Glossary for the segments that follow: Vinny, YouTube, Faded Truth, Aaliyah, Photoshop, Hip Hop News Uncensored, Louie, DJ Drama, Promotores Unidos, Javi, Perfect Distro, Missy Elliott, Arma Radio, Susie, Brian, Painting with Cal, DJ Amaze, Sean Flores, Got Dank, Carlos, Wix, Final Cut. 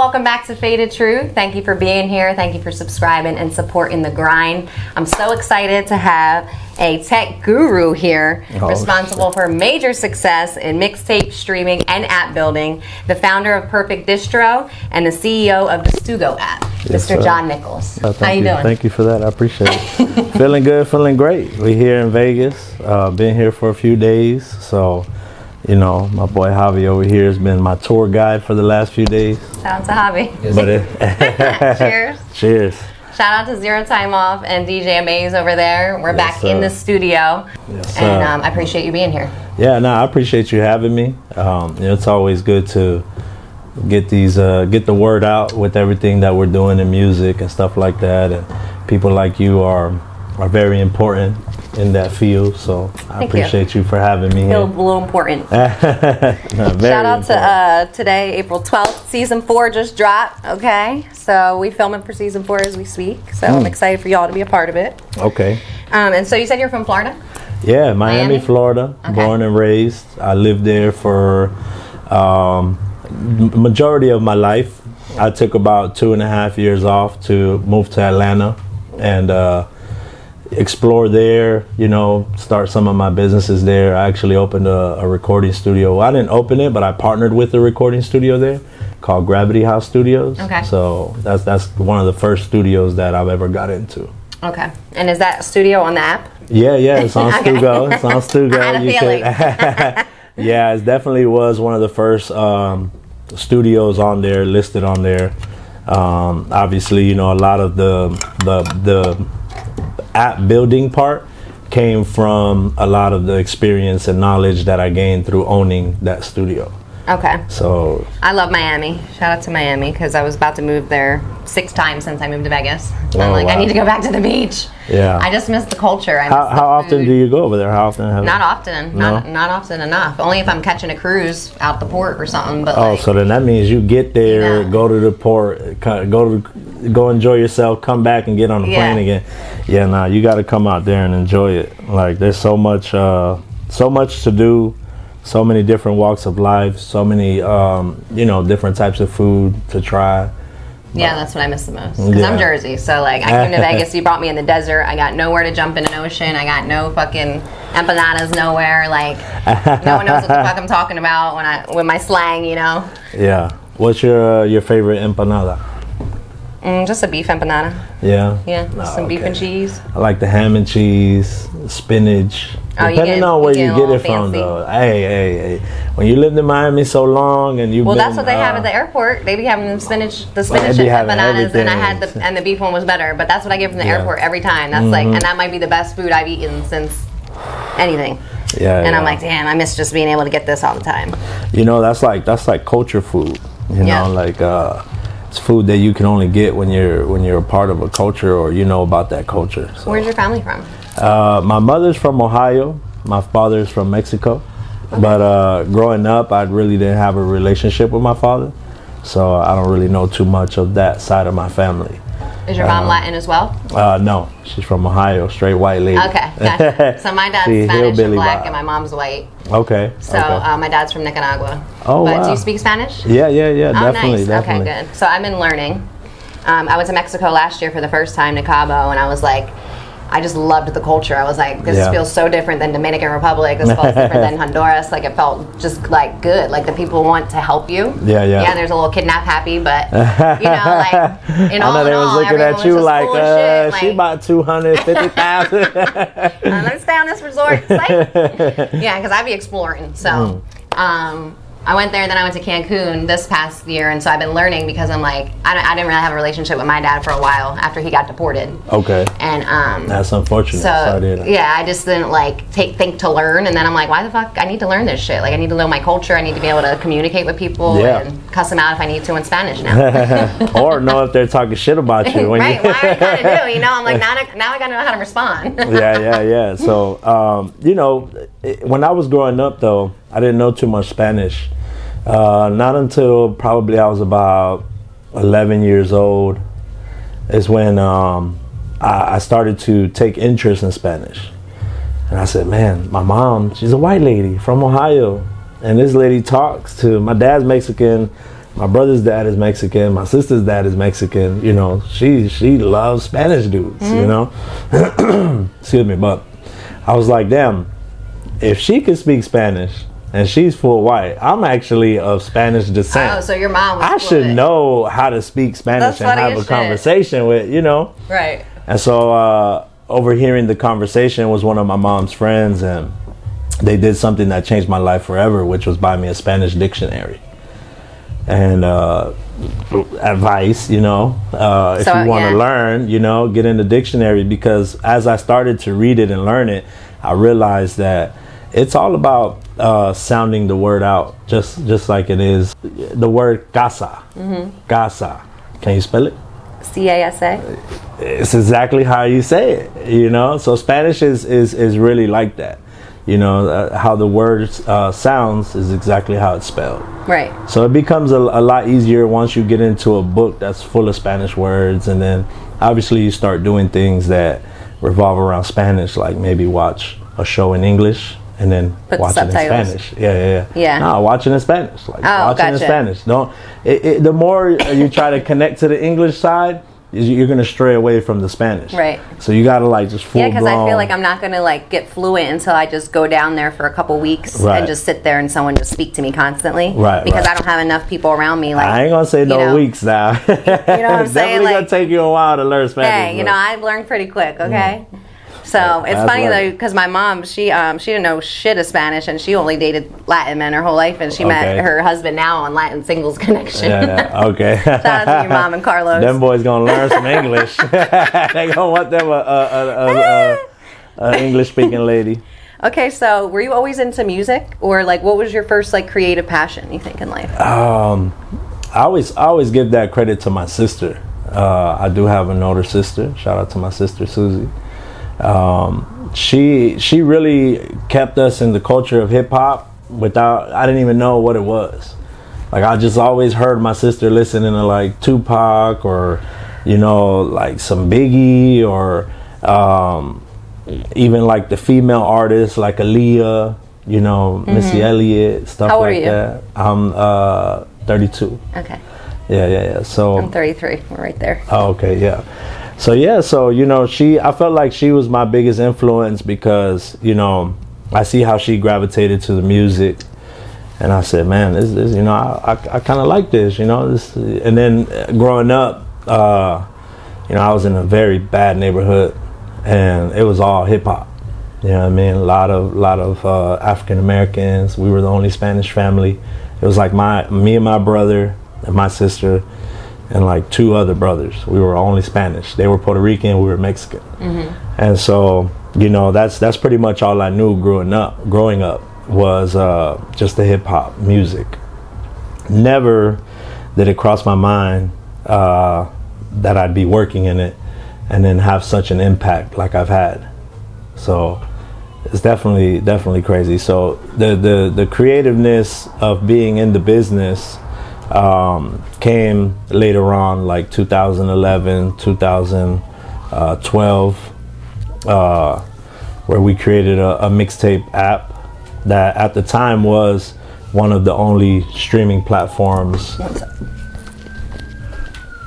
welcome back to Faded Truth. Thank you for being here. Thank you for subscribing and supporting the grind. I'm so excited to have a tech guru here, responsible for major success in mixtape streaming and app building, the founder of Perfect Distro and the CEO of the Stugo App, Mr. John Nichols. How you doing? Thank you for that. I appreciate it. Feeling good, feeling great. We're here in Vegas. Been here for a few days, so... You know, my boy Javi over here has been my tour guide for the last few days. Shout out to Javi. But cheers. Cheers. Shout out to Zero Time Off and DJ Amaze over there. We're back in the studio. Yes, and I appreciate you being here. Yeah, no, I appreciate you having me. It's always good to get these, get the word out with everything that we're doing in music and stuff like that. And people like you are very important in that field, so I appreciate you for having me. Feel a little important. Shout out to today, April 12th. Season 4 just dropped. Okay, so we filming for season 4 as we speak. So I'm excited for y'all to be a part of it. Okay. And so you said you're from Florida? Yeah, Miami, Florida. Okay. Born and raised. I lived there for majority of my life. I took about 2.5 years off to move to Atlanta and explore there, you know, start some of my businesses there. I actually opened a recording studio. Well, I didn't open it, but I partnered with a recording studio there called Gravity House Studios. Okay. So that's one of the first studios that I've ever got into. Okay. And is that studio on the app? Yeah, it's on Stugo. It's on Stugo. I had a feeling. Yeah, it definitely was one of the first studios on there, listed on there. Obviously, you know, a lot of the app building part came from a lot of the experience and knowledge that I gained through owning that studio. Okay. So I love Miami. Shout out to Miami, because I was about to move there 6 times since I moved to Vegas. I'm like, wow. I need to go back to the beach. Yeah. I just miss the culture. How often do you go over there? How often? Not often. No? Not often enough. Only if I'm catching a cruise out the port or something. But so then that means you get there, go to the port, go enjoy yourself, come back and get on the plane again. Yeah, you got to come out there and enjoy it. Like, there's so much to do. So many different walks of life, so many, different types of food to try. Yeah, that's what I miss the most. Because I'm Jersey, so, like, I came to Vegas, you brought me in the desert, I got nowhere to jump in an ocean, I got no fucking empanadas nowhere, like, no one knows what the fuck I'm talking about with my slang, you know? Yeah. What's your favorite empanada? Just a beef empanada. Yeah? Yeah, some beef and cheese. I like the ham and cheese, spinach. Depending on where you get it from, though. Hey. When you lived in Miami so long and well, that's what they have at the airport. They be having the spinach and empanadas, and the beef one was better. But that's what I get from the airport every time. That's and that might be the best food I've eaten since anything. Yeah. And I'm like, damn, I miss just being able to get this all the time. You know, that's like culture food. You know, like it's food that you can only get when you're a part of a culture or you know about that culture. So. Where's your family from? My mother's from Ohio. My father's from Mexico. Okay. But growing up, I really didn't have a relationship with my father. So I don't really know too much of that side of my family. Is your mom Latin as well? No. She's from Ohio. Straight white lady. Okay. Gotcha. So my dad's Spanish and black and my mom's white. Okay. So my dad's from Nicaragua. Oh, but do you speak Spanish? Yeah. Oh, definitely. Nice. Definitely. Okay, good. So I've been learning. I went to Mexico last year for the first time to Cabo, and I was like... I just loved the culture. I was like, this feels so different than Dominican Republic. This feels different than Honduras. Like, it felt just, like, good. Like, the people want to help you. Yeah. Yeah, there's a little kidnap happy, but, you know, like, in all I know they was looking at you like, cool she bought 250,000. Let's stay on this resort site. Yeah, because I'd be exploring. So, I went there, and then I went to Cancun this past year, and so I've been learning because I'm like, I didn't really have a relationship with my dad for a while after he got deported. Okay. And that's unfortunate. So yeah, I just didn't like think to learn, and then I'm like, why the fuck? I need to learn this shit. Like, I need to know my culture. I need to be able to communicate with people and cuss them out if I need to in Spanish now. Or know if they're talking shit about you. When right. Why I gotta do? You know, I'm like now I gotta know how to respond. Yeah. So when I was growing up though. I didn't know too much Spanish. Not until probably I was about 11 years old is when I started to take interest in Spanish. And I said, man, my mom, she's a white lady from Ohio. And this lady talks to, my dad's Mexican, My brother's dad is Mexican. My sister's dad is Mexican. You know, she loves Spanish dudes, you know? Excuse me, but I was like, damn, if she could speak Spanish and she's full white, I'm actually of Spanish descent. Oh, so your mom was I should know how to speak Spanish and have a conversation with, you know? Right. And so overhearing the conversation was one of my mom's friends, and they did something that changed my life forever, which was buy me a Spanish dictionary. And advice, you know, if you want to learn, you know, get in the dictionary, because as I started to read it and learn it, I realized that it's all about sounding the word out, just like it is. The word casa, casa. Can you spell it? C-A-S-A. It's exactly how you say it, you know. So Spanish is really like that. You know, how the word sounds is exactly how it's spelled. Right. So it becomes a lot easier once you get into a book that's full of Spanish words, and then obviously you start doing things that revolve around Spanish, like maybe watch a show in English and then watch it in Spanish. Yeah. No, watch it in Spanish. Like, watch it in Spanish. Don't. The more you try to connect to the English side, you're going to stray away from the Spanish. Right. So you got to like just full blown. Yeah, because I feel like I'm not going to like get fluent until I just go down there for a couple weeks and just sit there and someone just speak to me constantly. Right. Because I don't have enough people around me. Like, I ain't going to say weeks now. You know what I'm saying? It's definitely going to take you a while to learn Spanish. Hey, you know, I learned pretty quick, okay? Mm. So it's funny though, because my mom, she didn't know shit of Spanish, and she only dated Latin men her whole life, and she met her husband now on Latin Singles Connection. Okay. Shout out to your mom and Carlos. Them boys gonna learn some English. They gonna want them a English speaking lady. Okay, so were you always into music, or like what was your first like creative passion you think in life? I always give that credit to my sister. I do have an older sister. Shout out to my sister Susie. She really kept us in the culture of hip hop without, I didn't even know what it was. Like, I just always heard my sister listening to like Tupac or, you know, like some Biggie or, even like the female artists like Aaliyah, you know, Missy Elliott, stuff like that. How old are you? I'm, 32. Okay. Yeah. So I'm 33. We're right there. Oh, okay. Yeah. So, you know, I felt like she was my biggest influence because, you know, I see how she gravitated to the music, and I said, man, this you know, I kind of like this, you know, and then growing up, you know, I was in a very bad neighborhood, and it was all hip hop, you know what I mean? A lot of African Americans. We were the only Spanish family. It was like me and my brother and my sister, and like two other brothers. We were only Spanish. They were Puerto Rican, we were Mexican. And so, you know, that's pretty much all I knew growing up was just the hip hop music. Never did it cross my mind that I'd be working in it and then have such an impact like I've had. So it's definitely crazy. So the creativeness of being in the business came later on, like 2011, 2012, where we created a mixtape app that at the time was one of the only streaming platforms.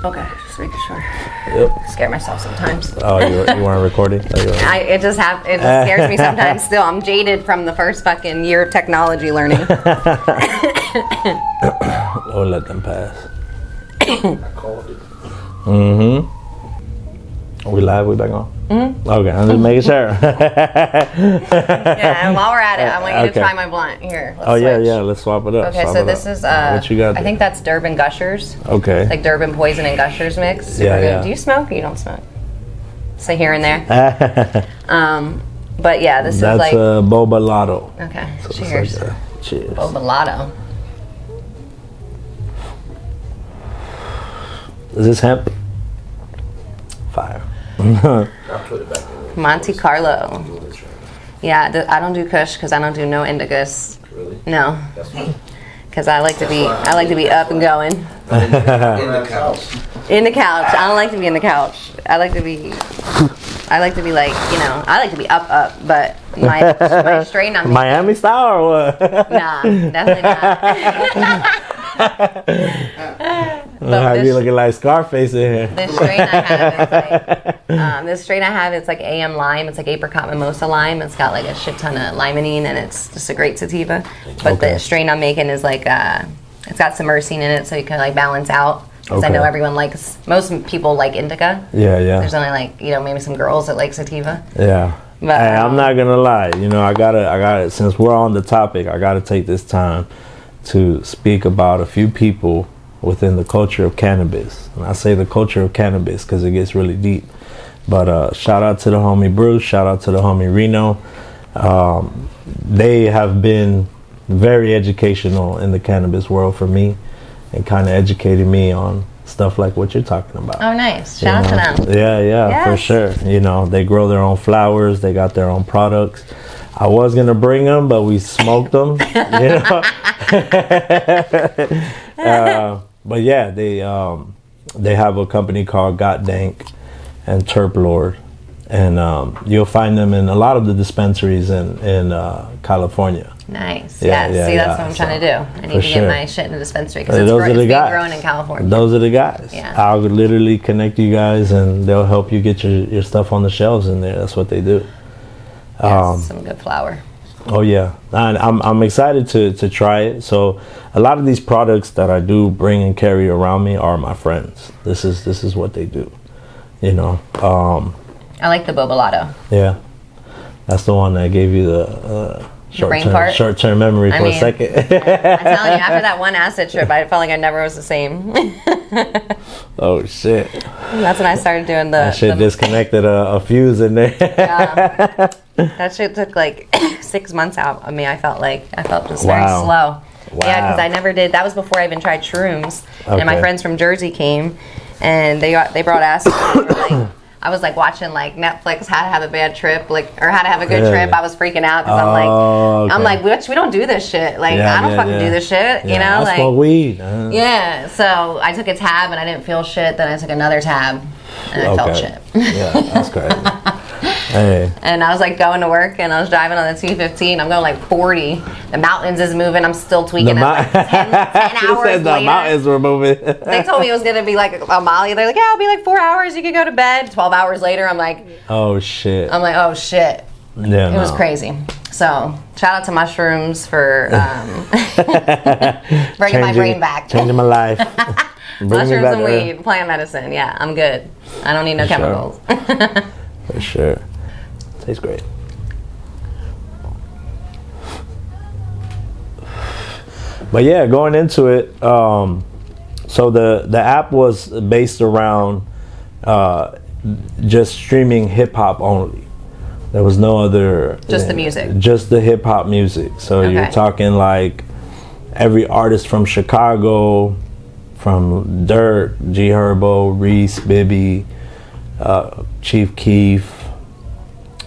Okay, just making sure. Yep. I scare myself sometimes. Oh, you weren't recording? It just scares me sometimes still. I'm jaded from the first fucking year of technology learning. Don't let them pass. I called it. Are we live? We back on? Okay, I'm just making sure. Yeah, and while we're at it, I want you to try my blunt. Here, let's switch. Let's swap it up. Okay, so this is, what you got there? I think that's Durban Gushers. Okay. It's like Durban Poison and Gushers mix. Super good. Do you smoke or you don't smoke? So here and there. But yeah, that's like... That's Boba Lotto. Okay, so cheers. Like cheers. Boba Lotto. Is this hemp? Fire. Monte Carlo. Yeah, I don't do Kush because I don't do no indicas. Really? No. Because I like to be up and going. In the couch. In the couch. I don't like to be in the couch. I like to be like, you know, I like to be up, but my strain on me. Miami style or what? Nah, definitely not. I'll be looking like Scarface in here. This strain I have is like, AM lime. It's like apricot mimosa lime. It's got like a shit ton of limonene, and it's just a great sativa. But the strain I'm making is like, it's got some myrcene in it, so you can like balance out. Because I know everyone likes, most people like indica. Yeah, yeah. There's only like, you know, maybe some girls that like sativa. Yeah. But, hey, I'm not gonna lie. You know, I gotta. Since we're on the topic, I gotta take this time to speak about a few people within the culture of cannabis. And I say the culture of cannabis because it gets really deep. But shout out to the homie Bruce. Shout out to the homie Reno. They have been very educational in the cannabis world for me, and kind of educating me on stuff like what you're talking about. Oh, nice. Shout out to them. Yeah, yeah, yes. For sure. You know, they grow their own flowers. They got their own products. I was going to bring them, but we smoked them. You know? But yeah, they have a company called Got Dank and Terp Lord. And you'll find them in a lot of the dispensaries in California. Nice. Yeah, yes. Yeah, see, that's what I'm trying to do. I need to get my shit in the dispensary because it's being grown in California. Those are the guys. Yeah. I'll literally connect you guys, and they'll help you get your stuff on the shelves in there. That's what they do. Yeah, some good flour. Oh yeah, and I'm excited to try it. So a lot of these products that I do bring and carry around me are my friends. This is what they do. You know. I like the Bobolado. Yeah, that's the one that gave you the. Short-term memory for a second. I'm telling you, after that one acid trip, I felt like I never was the same. Oh, shit. That's when I started doing the... That shit disconnected a fuse in there. Yeah. That shit took like 6 months out of me. I felt just very slow. Wow. Yeah, because I never did... That was before I even tried shrooms. Okay. And my friends from Jersey came, and they brought acid. I was like watching like Netflix, how to have a bad trip, like, or how to have a good trip. I was freaking out because we don't do this shit. Like, I don't do this shit, you know? I smoke weed. Yeah, so I took a tab and I didn't feel shit. Then I took another tab and I felt shit. Yeah, that's crazy. Hey. And I was like going to work and I was driving on the 215. I'm going like 40. The mountains is moving. I'm still tweaking. Like 10 hours later. The mountains were moving. They told me it was going to be like a molly. They're like, yeah, it'll be like 4 hours. You can go to bed. 12 hours later, I'm like, oh shit. Yeah, it was crazy. So shout out to mushrooms for bringing my brain back. Changing my life. Mushrooms and weed, plant medicine. Yeah, I'm good. I don't need no chemicals. For sure. Tastes great. But yeah, going into it, so the app was based around just streaming hip hop only. There was no other. Just the music. Just the hip hop music. So you're talking like every artist from Chicago, from Dirk, G Herbo, Reese, Bibby, Chief Keef,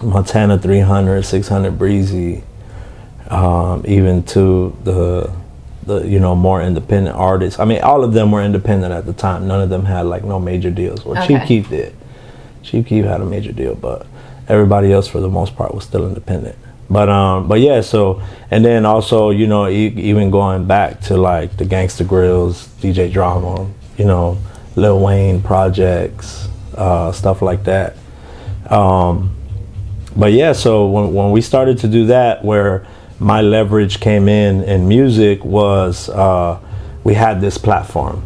Montana 300, 600 Breezy, even to the more independent artists. I mean, all of them were independent at the time. None of them had like no major deals. Well, Chief Keef did. Chief Keef had a major deal, but everybody else for the most part was still independent. But yeah, so, and then also, even going back to like the Gangsta Grills, DJ Drama, Lil Wayne projects, stuff like that. But yeah, so when we started to do that, where my leverage came in music was we had this platform,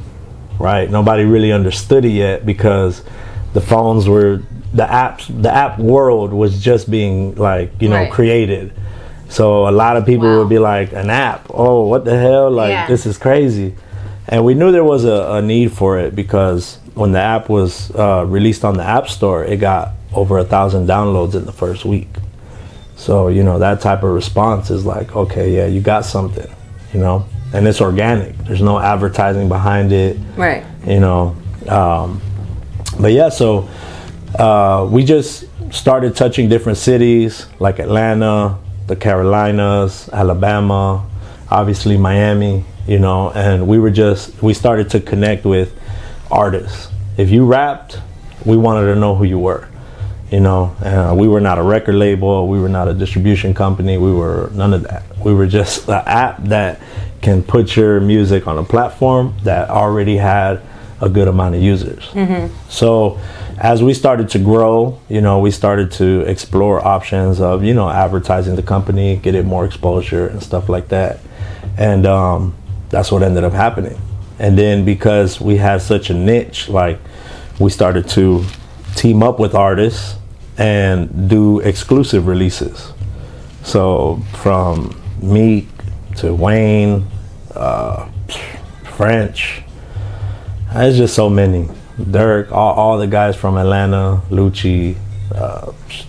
right? Nobody really understood it yet because the app world was just being like, created. So a lot of people would be like, an app? Oh, what the hell? Like, this is crazy. And we knew there was a need for it because when the app was released on the App Store, it got over 1,000 downloads in the first week. So, that type of response is like, okay, yeah, you got something, and it's organic. There's no advertising behind it. Right. But yeah, so we just started touching different cities like Atlanta, the Carolinas, Alabama, obviously Miami, and we started to connect with artists. If you rapped, we wanted to know who you were. You know, we were not a record label. We were not a distribution company. We were none of that. We were just an app that can put your music on a platform that already had a good amount of users. Mm-hmm. So as we started to grow, you know, we started to explore options of, you know, advertising the company, get it more exposure and stuff like that. And that's what ended up happening. And then because we had such a niche, like we started to team up with artists and do exclusive releases. So from Meek to Wayne, French, there's just so many. Dirk, all the guys from Atlanta, Lucci,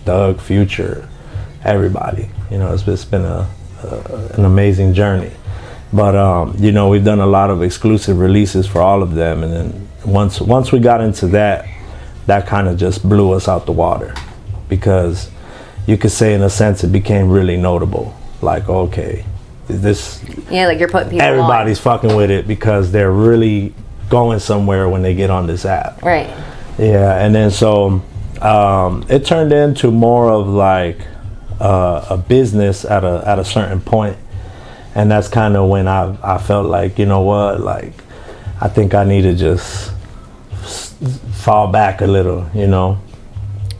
Doug, Future, everybody. You know, it's been an amazing journey. But, you know, we've done a lot of exclusive releases for all of them. And then once we got into that, that kind of just blew us out the water, because you could say in a sense it became really notable. Like, okay, this... Yeah, like you're putting people on. Everybody's fucking with it because they're really going somewhere when they get on this app. Right. Yeah, and then so it turned into more of like a business at a certain point. And that's kind of when I felt like, you know what, like I think I need to just fall back a little, you know.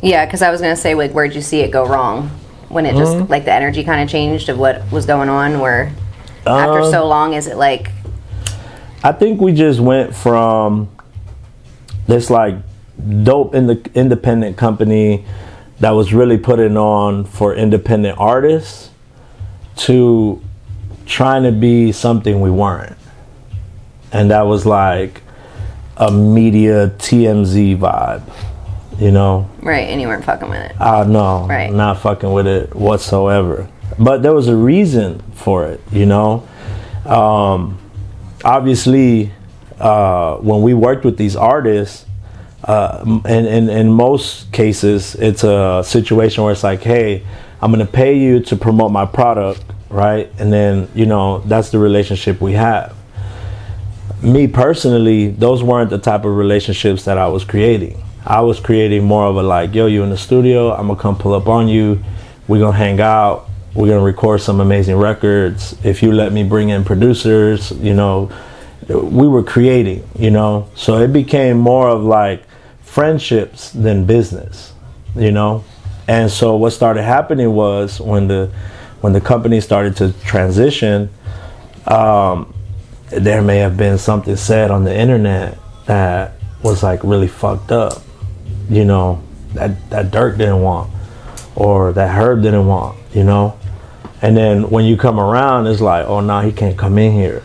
Yeah, because I was gonna say, like, where'd you see it go wrong when it just like the energy kind of changed of what was going on? Where after so long, is it like? I think we just went from this like dope independent company that was really putting on for independent artists to trying to be something we weren't, and that was like a media TMZ vibe, you know? Right, and you weren't fucking with it. No, right. Not fucking with it whatsoever. But there was a reason for it, you know? Obviously, when we worked with these artists, in most cases, it's a situation where it's like, hey, I'm gonna pay you to promote my product, right? And then, you know, that's the relationship we have. Me personally, those weren't the type of relationships that I was creating. I was creating more of a like, yo, you in the studio, I'm gonna come pull up on you, we're gonna hang out, we're gonna record some amazing records. If you let me bring in producers, you know, we were creating, you know? So it became more of like friendships than business, you know? And so what started happening was when the company started to transition, there may have been something said on the internet that was like really fucked up, you know, that Dirk didn't want or that Herb didn't want, you know. And then when you come around, it's like, oh no, he can't come in here,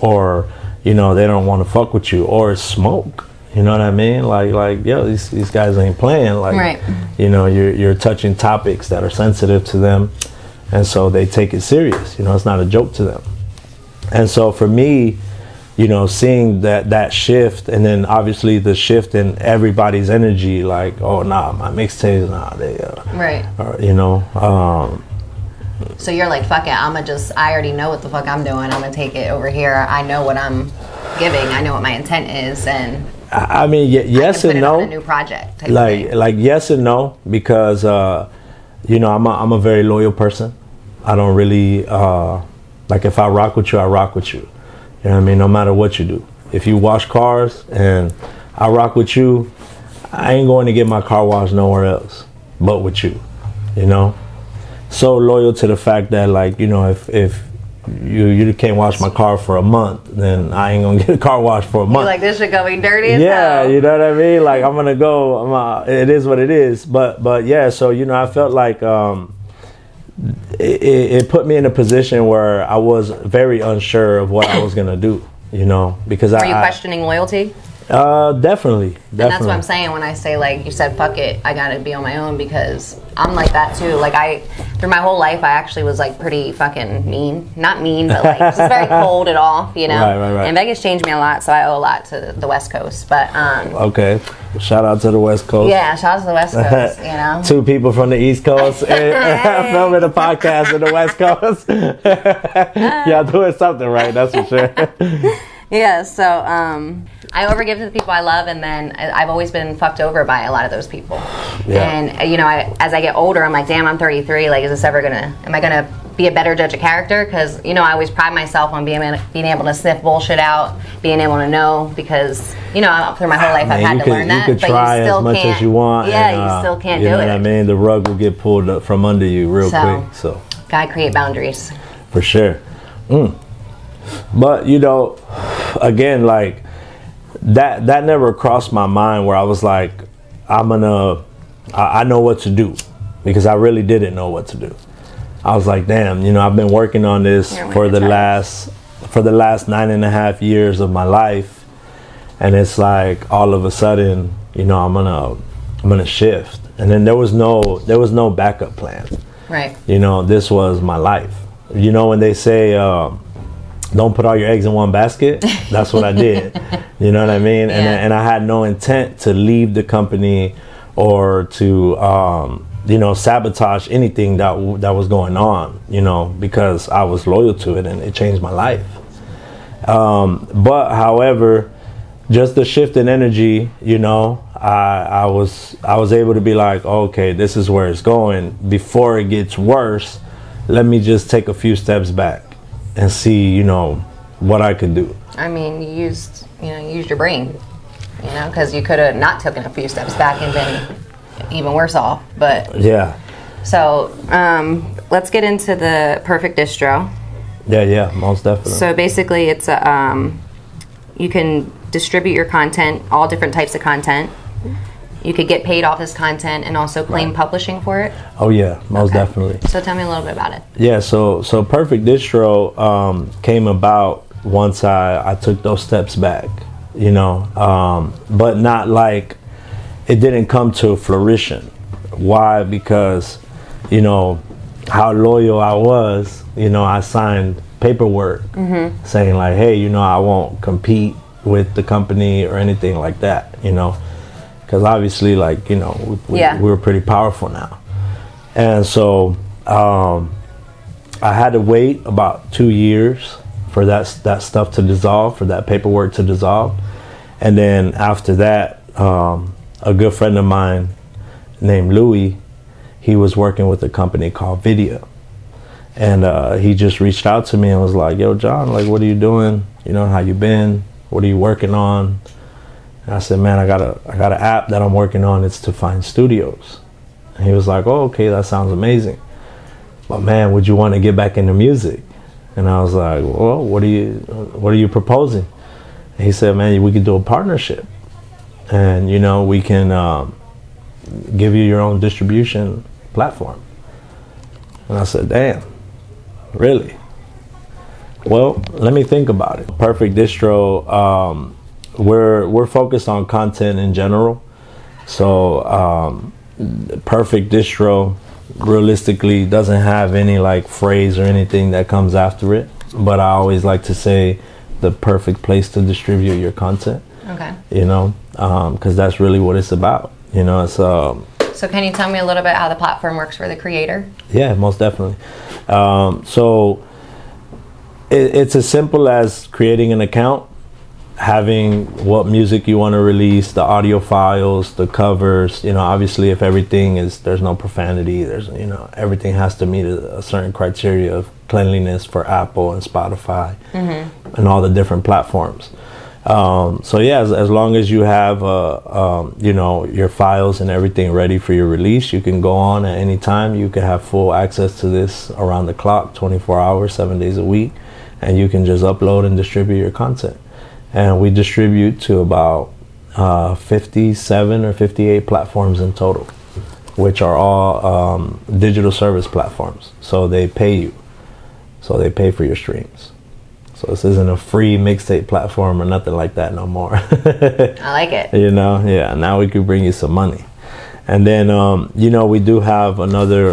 or, you know, they don't want to fuck with you, or it's smoke, you know what I mean? Like yo, these guys ain't playing, like, right. You know, you're touching topics that are sensitive to them, and so they take it serious, you know, it's not a joke to them. And so for me, you know, seeing that shift, and then obviously the shift in everybody's energy, like, oh nah, my mixtapes, nah, they right, or, you know, so you're like, fuck it, I already know what the fuck I'm doing, I'm gonna take it over here, I know what I'm giving, I know what my intent is, and I mean, yes I can put and it no on a new project type like thing. Like yes and no, because you know, I'm a very loyal person. I don't really like, if I rock with you, I rock with you. You know what I mean? No matter what you do. If you wash cars and I rock with you, I ain't going to get my car washed nowhere else but with you, you know? So loyal to the fact that, like, you know, if you can't wash my car for a month, then I ain't going to get a car washed for a month. You're like, this shit going to be dirty as hell. Yeah, you know what I mean? Like, I'm going to go. It is what it is. But yeah, so, you know, I felt like... It put me in a position where I was very unsure of what I was gonna do, you know, because Were you questioning loyalty? Definitely. And that's what I'm saying when I say, like, you said, fuck it, I gotta be on my own, because I'm like that too. Like, through my whole life, I actually was like pretty fucking mean. Not mean, but like just very cold and off, you know? Right. And Vegas changed me a lot, so I owe a lot to the West Coast, but... Okay. Shout out to the West Coast. Yeah, shout out to the West Coast, you know? Two people from the East Coast filming a podcast in the West Coast. Y'all doing something right, that's for sure. Yeah, so I overgive to the people I love, and then I've always been fucked over by a lot of those people. Yeah. And you know, as I get older, I'm like, damn, I'm 33. Like, is this ever gonna? Am I gonna be a better judge of character? Because you know, I always pride myself on being able to sniff bullshit out, being able to know, because you know, through my whole life I've had to learn that. You could try as much as you want. Yeah, and, you still can't do it. You know what I mean? The rug will get pulled up from under you real quick. So gotta create boundaries. For sure. Mm. But you know, again, like that never crossed my mind where I was like, I know what to do, because I really didn't know what to do. I was like, damn, you know, I've been working on this for the last 9.5 years of my life, and it's like all of a sudden, you know, I'm gonna shift, and then there was no backup plan. Right. You know, this was my life. You know, when they say, don't put all your eggs in one basket, that's what I did. You know what I mean? Yeah. And I had no intent to leave the company or to, you know, sabotage anything that was going on, you know, because I was loyal to it and it changed my life. But however, just the shift in energy, you know, I was able to be like, okay, this is where it's going. Before it gets worse, let me just take a few steps back and see, you know, what I could do. I mean, you used your brain, you know, because you could have not taken a few steps back and been even worse off. But yeah. So let's get into the Perfect Distro. Yeah, most definitely. So basically, it's a you can distribute your content, all different types of content. You could get paid off this content and also claim publishing for it? Oh yeah, most definitely. So tell me a little bit about it. Yeah, so Perfect Distro came about once I took those steps back, you know, but not like, it didn't come to fruition. Why? Because, you know, how loyal I was, you know, I signed paperwork saying like, hey, you know, I won't compete with the company or anything like that, you know. Because obviously, like, you know, we're pretty powerful now. And so I had to wait about 2 years for that stuff to dissolve, for that paperwork to dissolve. And then after that, a good friend of mine named Louie, he was working with a company called Video. And he just reached out to me and was like, yo, John, like, what are you doing? You know, how you been? What are you working on? I said, man, I got an app that I'm working on. It's to find studios. And he was like, oh, okay, that sounds amazing. But man, would you want to get back into music? And I was like, well, what are you proposing? And he said, man, we could do a partnership. And, you know, we can give you your own distribution platform. And I said, damn, really? Well, let me think about it. Perfect Distro, we're focused on content in general. So Perfect Distro realistically doesn't have any like phrase or anything that comes after it, but I always like to say the perfect place to distribute your content. Okay. You know, because that's really what it's about, you know. It's so can you tell me a little bit how the platform works for the creator? Yeah, most definitely. So it's as simple as creating an account, having what music you want to release, the audio files, the covers, you know, obviously if everything is, there's no profanity, there's, you know, everything has to meet a certain criteria of cleanliness for Apple and Spotify and all the different platforms. So yeah, as long as you have, you know, your files and everything ready for your release, you can go on at any time. You can have full access to this around the clock, 24 hours, 7 days a week, and you can just upload and distribute your content. And we distribute to about 57 or 58 platforms in total, which are all digital service platforms. So they pay you. So they pay for your streams. So this isn't a free mixtape platform or nothing like that no more. I like it. You know, yeah. Now we could bring you some money. And then, you know, we do have another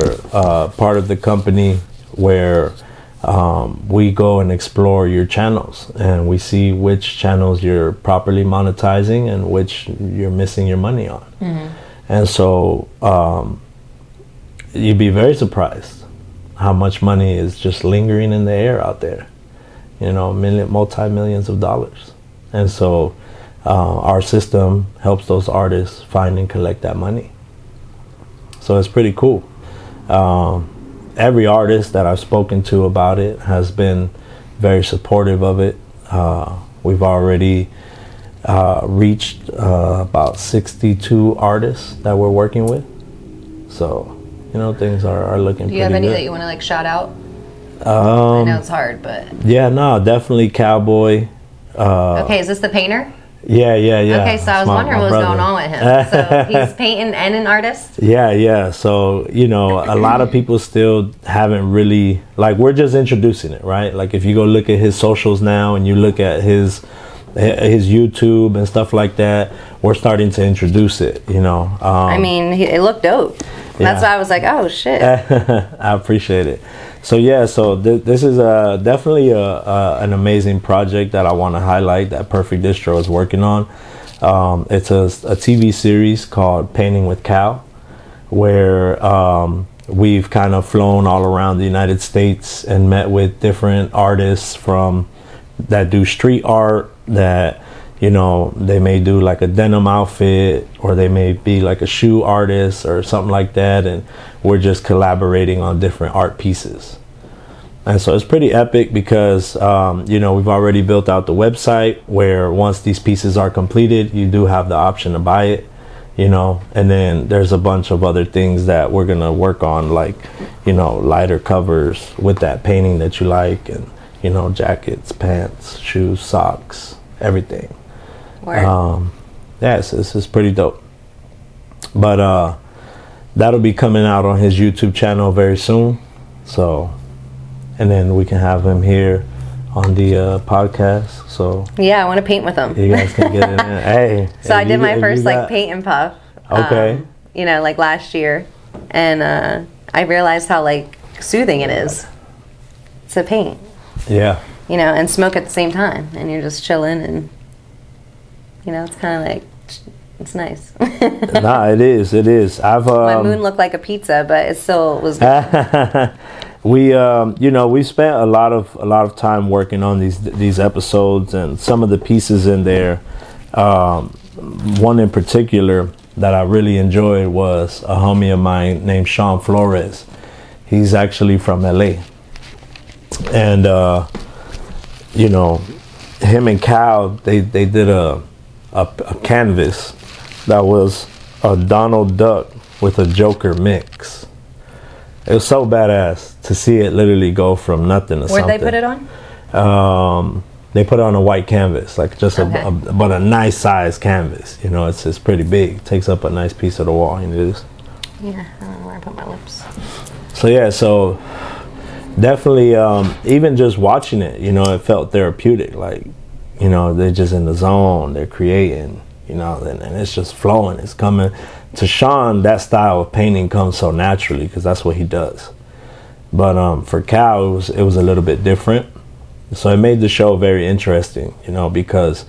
part of the company where we go and explore your channels, and we see which channels you're properly monetizing and which you're missing your money on. And so you'd be very surprised how much money is just lingering in the air out there. you know, multi-millions of dollars. And so our system helps those artists find and collect that money. So it's pretty cool. Every artist that I've spoken to about it has been very supportive of it. We've already reached about 62 artists that we're working with. So, you know, things are looking pretty good. Do you have any that you want to, like, shout out? I know it's hard, but... Yeah, no, definitely Cowboy. Okay, is this the painter? Yeah. Okay, so I was wondering what was going on with him. So he's painting and an artist? Yeah. So, you know, a lot of people still haven't really... Like, we're just introducing it, right? Like, if you go look at his socials now and you look at his YouTube and stuff like that, we're starting to introduce it, you know. I mean, it looked dope. That's why I was like, oh, shit. I appreciate it. So, yeah, so this is definitely an amazing project that I want to highlight that Perfect Distro is working on. It's a TV series called Painting with Cal, where we've kind of flown all around the United States and met with different artists from that do street art, that, you know, they may do like a denim outfit, or they may be like a shoe artist or something like that, and we're just collaborating on different art pieces. And so it's pretty epic because you know, we've already built out the website where once these pieces are completed, you do have the option to buy it, you know. And then there's a bunch of other things that we're gonna work on, like, you know, lighter covers with that painting that you like, and, you know, jackets, pants, shoes, socks, everything. Yes, this is pretty dope. But that'll be coming out on his YouTube channel very soon. So, and then we can have him here on the podcast. So yeah, I want to paint with him. You guys can get in there. Hey. So I did my first like paint and puff. Okay. You know, like last year, and I realized how like soothing it is to paint. Yeah. You know, and smoke at the same time, and you're just chilling and. You know, it's kind of like, it's nice. Nah, it is. My moon looked like a pizza, but it still was good. You know, we spent a lot of time working on these episodes, and some of the pieces in there. One in particular that I really enjoyed was a homie of mine named Sean Flores. He's actually from LA. And, you know, him and Cal, they did a canvas that was a Donald Duck with a Joker mix. It was so badass to see it literally go from nothing to something. Where'd they put it on? They put it on a white canvas, like just but a nice size canvas. You know, it's pretty big. It takes up a nice piece of the wall. You know, yeah, I don't know where I put my lips. So yeah, so definitely, even just watching it, you know, it felt therapeutic. Like, you know, they're just in the zone, they're creating, you know, and it's just flowing, it's coming. To Sean, that style of painting comes so naturally because that's what he does. But for Cal, it was a little bit different. So it made the show very interesting, you know, because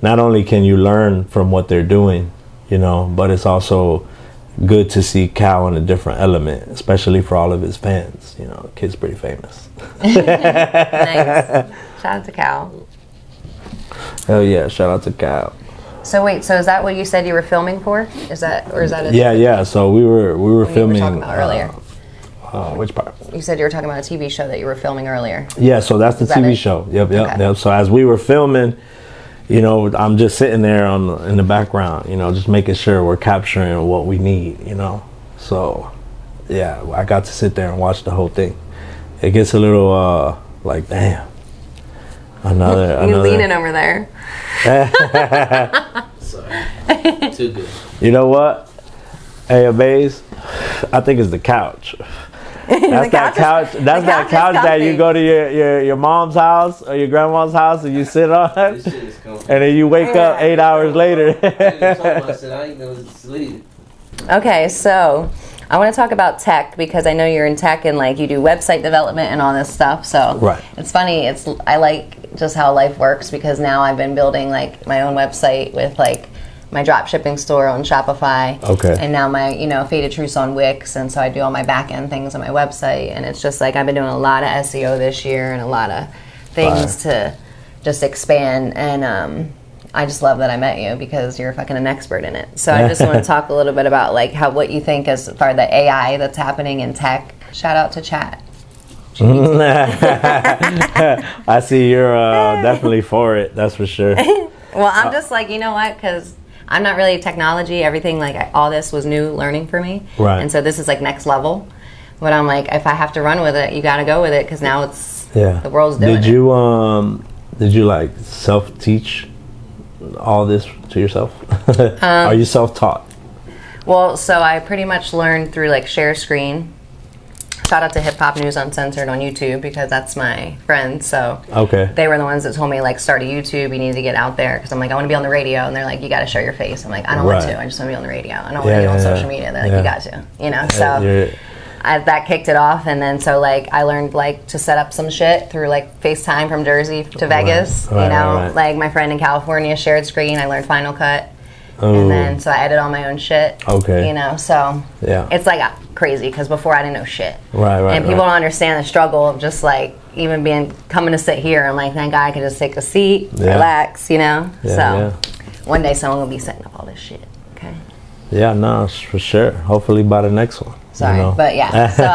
not only can you learn from what they're doing, you know, but it's also good to see Cal in a different element, especially for all of his fans. You know, the kid's pretty famous. Nice. Shout out to Cal. Hell yeah, shout out to Cal. So wait, so is that what you said you were filming for? Yeah, so we were filming talking about earlier. Which part? You said you were talking about a TV show that you were filming earlier. Yeah, so that's the TV show. Yep. So as we were filming, you know, I'm just sitting there in the background, you know, just making sure we're capturing what we need, you know. So yeah, I got to sit there and watch the whole thing. It gets a little like, damn. You're leaning over there. Sorry. Too good. You know what? Hey, Amaze, I think it's the couch. That's that couch that you go to your mom's house or your grandma's house and you sit on, and then you wake up 8 hours later. Okay, so I want to talk about tech, because I know you're in tech and like you do website development and all this stuff. So It's funny. I like just how life works, because now I've been building like my own website with like my drop shipping store on Shopify. Okay. And now my, you know, Faded Truth on Wix, and so I do all my back end things on my website, and it's just like I've been doing a lot of SEO this year and a lot of things to just expand. And I just love that I met you because you're fucking an expert in it. So I just want to talk a little bit about like how what you think as far as the AI that's happening in tech. Shout out to chat. I see you're definitely for it. That's for sure. Well, I'm just like, you know what? Because I'm not really technology. Everything like all this was new learning for me. Right. And so this is like next level. But I'm like, if I have to run with it, you got to go with it because now it's the world's doing it. Did you like self-teach all this to yourself? Are you self-taught? Well, so I pretty much learned through like share screen. Shout out to Hip Hop News Uncensored on YouTube because that's my friend. So they were the ones that told me like start a YouTube. You need to get out there because I'm like I want to be on the radio, and they're like you got to show your face. I'm like I don't want to. I just want to be on the radio. I don't want to be on social media. They're like you got to, you know. So that kicked it off, and then so like I learned like to set up some shit through like FaceTime from Jersey to Vegas. You know, like my friend in California shared screen. I learned Final Cut. And then, so I edit all my own shit. You know, so it's like crazy because before I didn't know shit. And people don't understand the struggle of just like even coming to sit here. I'm like, thank God I can just take a seat, relax, you know. One day someone will be setting up all this shit. Yeah, no, for sure. Hopefully by the next one. You know? But yeah. So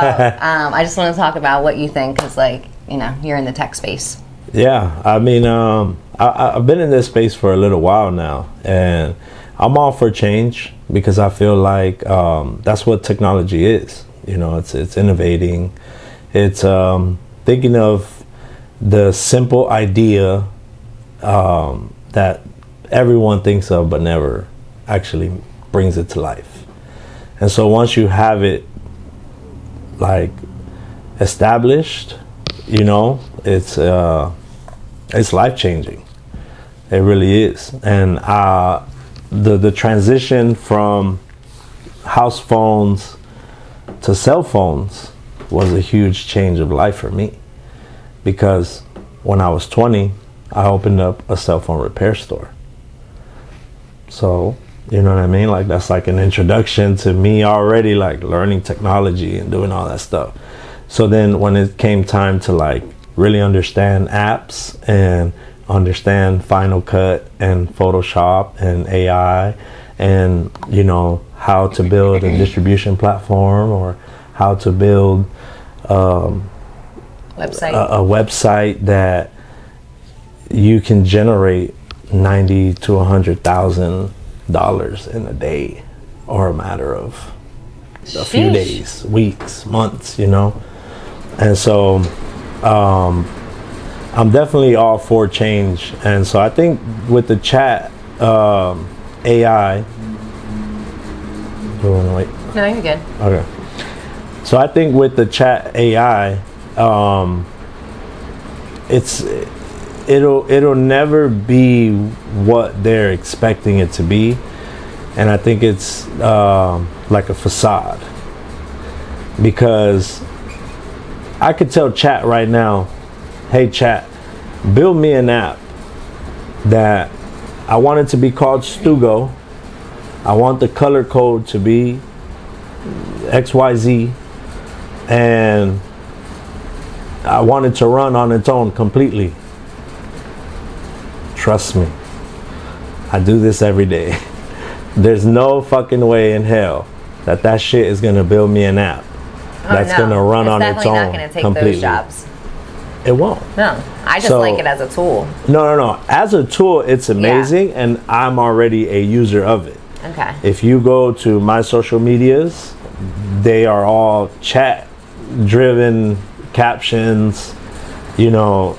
I just want to talk about what you think because, like, you know, you're in the tech space. Yeah, I mean, I've been in this space for a little while now, and I'm all for change because I feel like that's what technology is. You know, it's innovating. It's thinking of the simple idea that everyone thinks of but never actually brings it to life. And so once you have it like established, you know, it's life-changing. It really is. And the transition from house phones to cell phones was a huge change of life for me because when I was 20, I opened up a cell phone repair store. So, you know what I mean? Like, that's like an introduction to me already, like learning technology and doing all that stuff. So then when it came time to like really understand apps and understand Final Cut and Photoshop and AI and, you know, how to build a distribution platform or how to build website. A website that you can generate $90,000 to $100,000 in a day or a matter of a few days, weeks, months, you know. And so I'm definitely all for change. And so I think with the chat AI, do you want to wait? No, you're good. Okay. So I think with the chat AI, it'll never be what they're expecting it to be. And I think it's like a facade because I could tell chat right now, hey chat, build me an app that I want it to be called Stugo. I want the color code to be XYZ and I want it to run on its own completely. Trust me, I do this every day. There's no fucking way in hell that that shit is gonna build me an app that's gonna run on its own. It's definitely not gonna take those jobs. It won't. No, I just like it as a tool. No. As a tool, it's amazing, and I'm already a user of it. Okay. If you go to my social medias, they are all chat-driven captions, you know,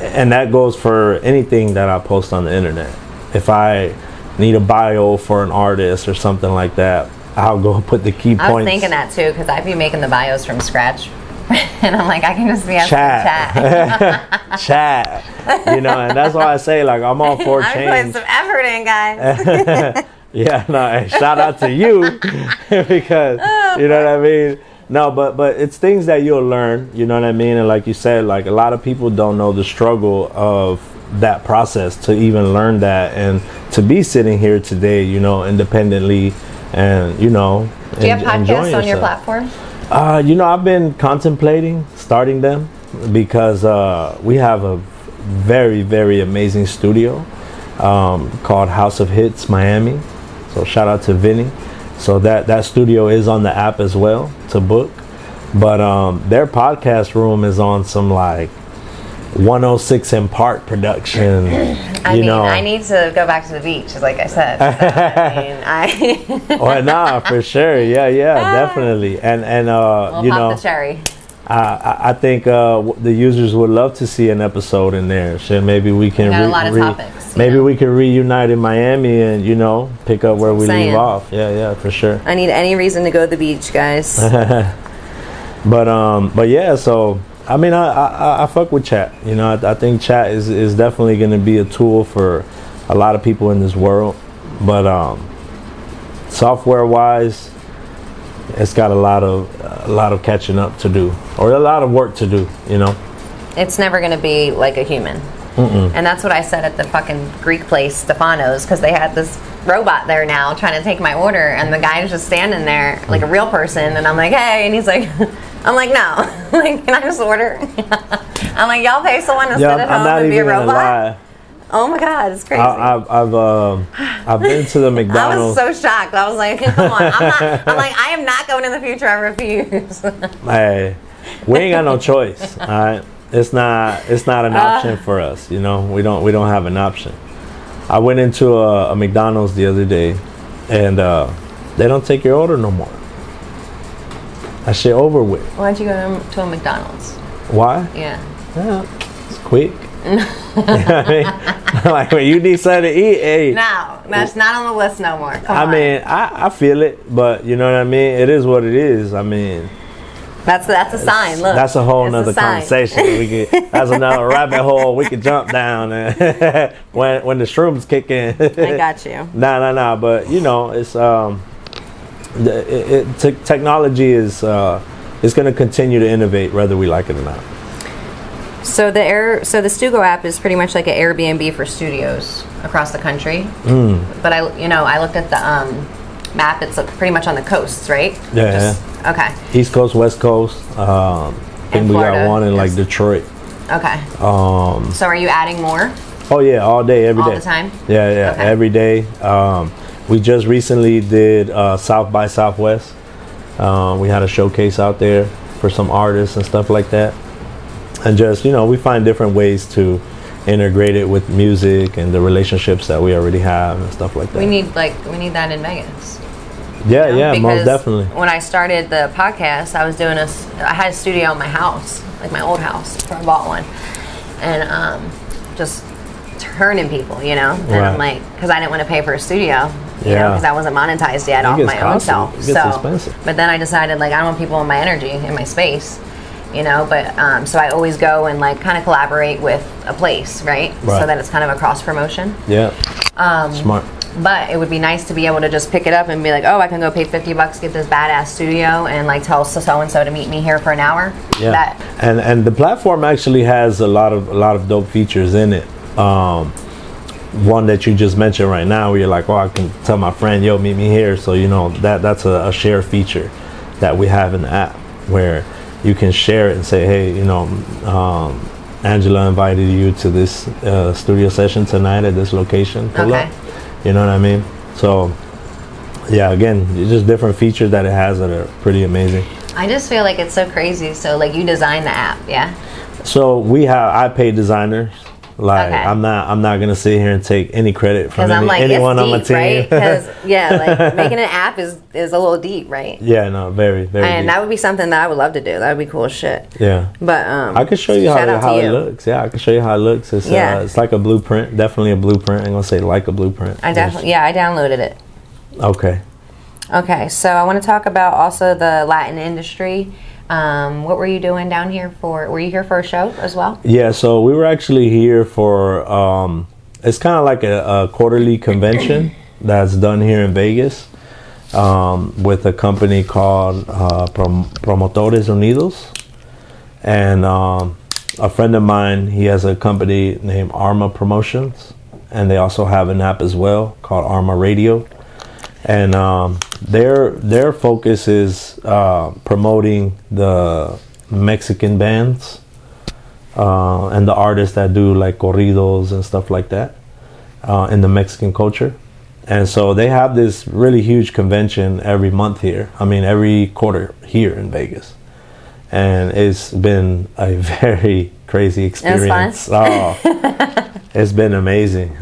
and that goes for anything that I post on the internet. If I need a bio for an artist or something like that, I'll go put the key points. I was thinking that too because I'd be making the bios from scratch and I'm like I can just be asking chat. Chat, you know, and that's why I say like I'm all for change. I'm putting some effort in, guys. Yeah, no, shout out to you because you know what I mean. No, but it's things that you'll learn, you know what I mean? And like you said, like a lot of people don't know the struggle of that process to even learn that and to be sitting here today, you know, independently and, you know, do you have podcasts on your platform? You know, I've been contemplating starting them. because we have a very, very amazing studio called House of Hits Miami. So shout out to Vinny. So that studio is on the app as well to book. But their podcast room is on some like 106 in Park production. I need to go back to the beach, like I said. So, nah, for sure. Yeah, definitely. And we'll pop the cherry. I think the users would love to see an episode in there. So maybe we can got a lot of topics. Maybe we can reunite in Miami and pick up where we leave off. Yeah, for sure. I need any reason to go to the beach, guys. But yeah, so. I mean, I fuck with chat. I think chat is definitely going to be a tool for a lot of people in this world. But software-wise, it's got a lot of catching up to do, or a lot of work to do. It's never going to be like a human. Mm-mm. And that's what I said at the fucking Greek place, Stefano's, because they had this robot there now trying to take my order, and the guy was just standing there like a real person, and I'm like, hey, and he's like, I'm like, no, like, can I just order? I'm like, y'all pay someone to sit at home and be a robot. Oh my God, it's crazy. I've been to the McDonald's. I was so shocked. I was like, come on, I am not going in the future. I refuse. Hey, we ain't got no choice. All right. It's not an option for us, We don't have an option. I went into a McDonald's the other day, and they don't take your order no more. That shit over with. Why'd you go to a McDonald's? Why? Yeah, it's quick. I mean, like when you need something to eat, hey. No, that's not on the list no more. Come on. I feel it, but you know what I mean. It is what it is. I mean. That's a sign. Look, that's a whole nother conversation. That's another rabbit hole we could jump down. And when the shrooms kick in, I got you. Nah. But it's technology is it's going to continue to innovate whether we like it or not. So the Stugo app is pretty much like an Airbnb for studios across the country. Mm. But I looked at the map. It's pretty much on the coasts, right? Yeah. Okay. East Coast, West Coast. And we got one in like Detroit. Okay. So are you adding more? Oh yeah, all day, every day. All the time? Yeah, okay. Every day. We just recently did South by Southwest. We had a showcase out there for some artists and stuff like that. And just, we find different ways to integrate it with music and the relationships that we already have and stuff like that. We need that in Vegas. Yeah, most definitely. When I started the podcast, I was doing I had a studio in my house, like my old house, before I bought one, and just turning people, And right. I'm like, because I didn't want to pay for a studio, because I wasn't monetized yet off my own self. It gets expensive. But then I decided, like, I don't want people in my energy, in my space, But so I always go and like kind of collaborate with a place, right? So that it's kind of a cross promotion. Yeah. Smart. But it would be nice to be able to just pick it up and be like, oh, I can go pay $50, get this badass studio, and like tell so-and-so to meet me here for an hour. Yeah. And the platform actually has a lot of dope features in it. One that you just mentioned right now, where you're like, oh, I can tell my friend, yo, meet me here. So that's a share feature that we have in the app where you can share it and say, hey, Angela invited you to this studio session tonight at this location. Pull up. You know what I mean? So, yeah, again, it's just different features that it has that are pretty amazing. I just feel like it's so crazy. So, like, you design the app, yeah? So, I pay designers. Like, okay. I'm not going to sit here and take any credit from anyone on my team. Right? Making an app is a little deep, right? Yeah, no, very, very deep. And that would be something that I would love to do. That would be cool as shit. Yeah. But, I could show you how it looks. Yeah, I can show you how it looks. It's like a blueprint. Definitely a blueprint. I'm going to say like a blueprint. I downloaded it. Okay, so I want to talk about also the Latin industry. What were you doing down here for? Were you here for a show as well? Yeah, so we were actually here for, it's kind of like a quarterly convention that's done here in Vegas with a company called Promotores Unidos. And a friend of mine, he has a company named Arma Promotions. And they also have an app as well called Arma Radio. And their focus is promoting the Mexican bands and the artists that do like corridos and stuff like that in the Mexican culture. And so they have this really huge convention every month here. I mean, every quarter here in Vegas. And it's been a very crazy experience. It was fun. Oh, it's been amazing.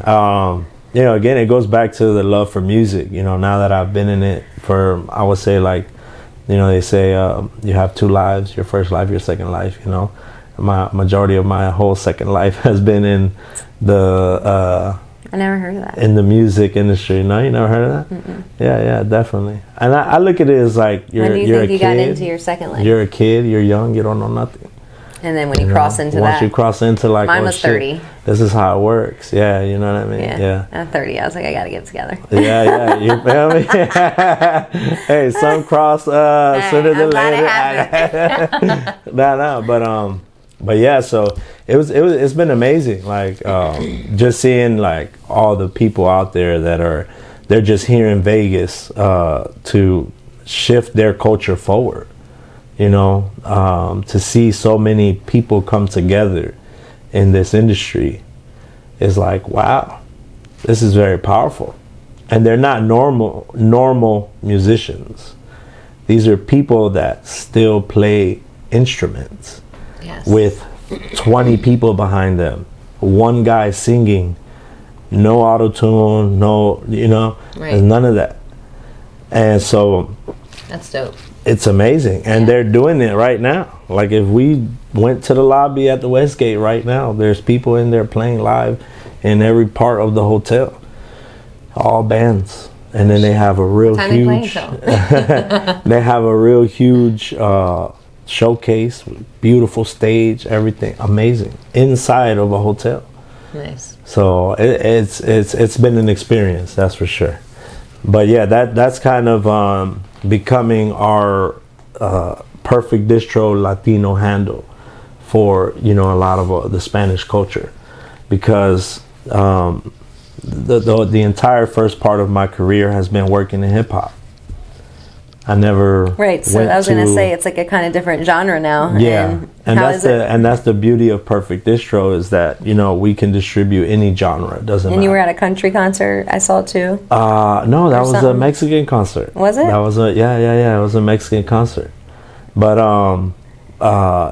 You know, again, it goes back to the love for music. You know, now that I've been in it for, I would say, like, you know, they say you have two lives, your first life, your second life, you know. My majority of my whole second life has been in the... I never heard of that. In the music industry. No, you never heard of that? Mm-mm. Yeah, yeah, definitely. And I look at it as like when do you think you got into your second life? You're a kid, you're young, you don't know nothing. And then when you cross into that. Once you cross into like, mine was shit, 30. This is how it works. Yeah, you know what I mean? Yeah. At 30, I was like, I got to get together. Yeah, yeah. You feel me? Hey, some cross sooner than later. No, but yeah, so it's been amazing. Like just seeing like all the people out there that they're just here in Vegas to shift their culture forward. You know, to see so many people come together in this industry is like, wow, this is very powerful. And they're not normal musicians. These are people that still play instruments. Yes. With 20 people behind them, one guy singing, no auto-tune, no, you know, right. None of that. And so that's dope. It's amazing. And they're doing it right now. Like if we went to the lobby at the Westgate right now, there's people in there playing live in every part of the hotel. All bands. And then they have a real huge showcase, beautiful stage, everything amazing inside of a hotel. Nice. So it's been an experience, that's for sure. But yeah, that's kind of becoming our Perfect Distro Latino handle for, you know, a lot of the Spanish culture, because the entire first part of my career has been working in hip hop. I never right. So I was going to say it's like a kind of different genre now. Yeah, and that's the beauty of Perfect Distro is that, you know, we can distribute any genre. It doesn't matter. And you were at a country concert I saw too. No, that was something. A Mexican concert. Was it? That was It was a Mexican concert, but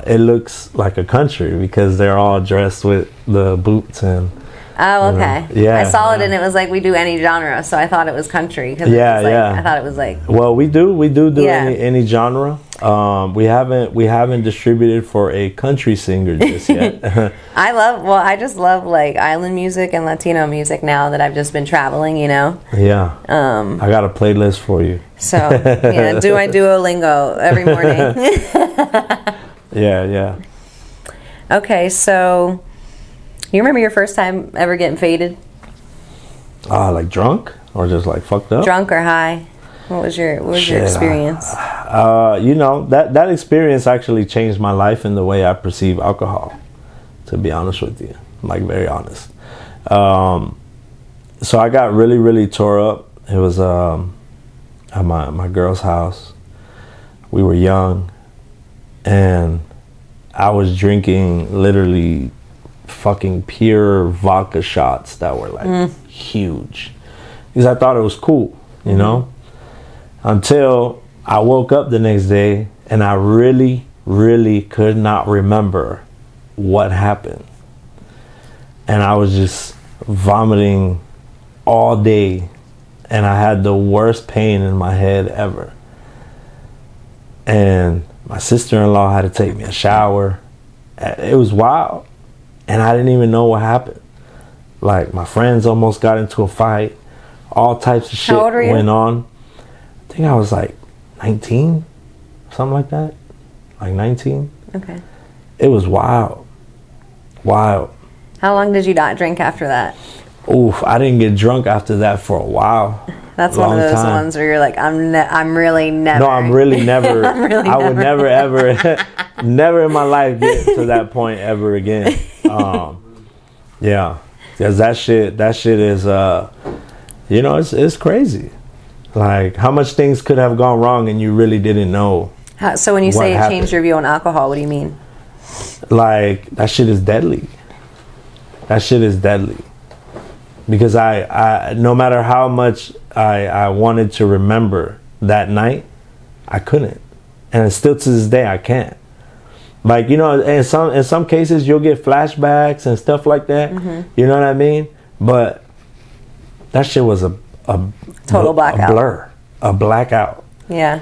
it looks like a country because they're all dressed with the boots and. Oh, okay. Yeah, I saw it, and it was like we do any genre, so I thought it was country. Cause I thought it was like. Well, we do any genre. We haven't distributed for a country singer just yet. I just love like island music and Latino music now that I've just been traveling, you know. Yeah. I got a playlist for you. So yeah, do my Duolingo every morning. Yeah. Okay, so. You remember your first time ever getting faded? Like drunk or just like fucked up? Drunk or high? What was your experience? You know, that experience actually changed my life in the way I perceive alcohol, to be honest with you. I'm like very honest. So I got really, really tore up. It was at my girl's house. We were young and I was drinking literally fucking pure vodka shots that were like huge because I thought it was cool, you know, until I woke up the next day and I really, really could not remember what happened. And I was just vomiting all day and I had the worst pain in my head ever. And my sister-in-law had to take me a shower. It was wild. And I didn't even know what happened. Like, my friends almost got into a fight. All types of shit went on. I think I was like 19, something like that. Like 19. Okay. It was wild. Wild. How long did you not drink after that? Oof, I didn't get drunk after that for a while. That's one of those ones where you're like, I would never, ever, never in my life get to that point ever again. Yeah, because that shit is, you know, it's crazy. Like how much things could have gone wrong and you really didn't know. So when you say it changed your view on alcohol, what do you mean? Like, that shit is deadly. That shit is deadly. Because I no matter how much I wanted to remember that night, I couldn't. And still to this day, I can't. Like, you know, in some cases, you'll get flashbacks and stuff like that. Mm-hmm. You know what I mean? But that shit was a total blackout. A blur. A blackout. Yeah.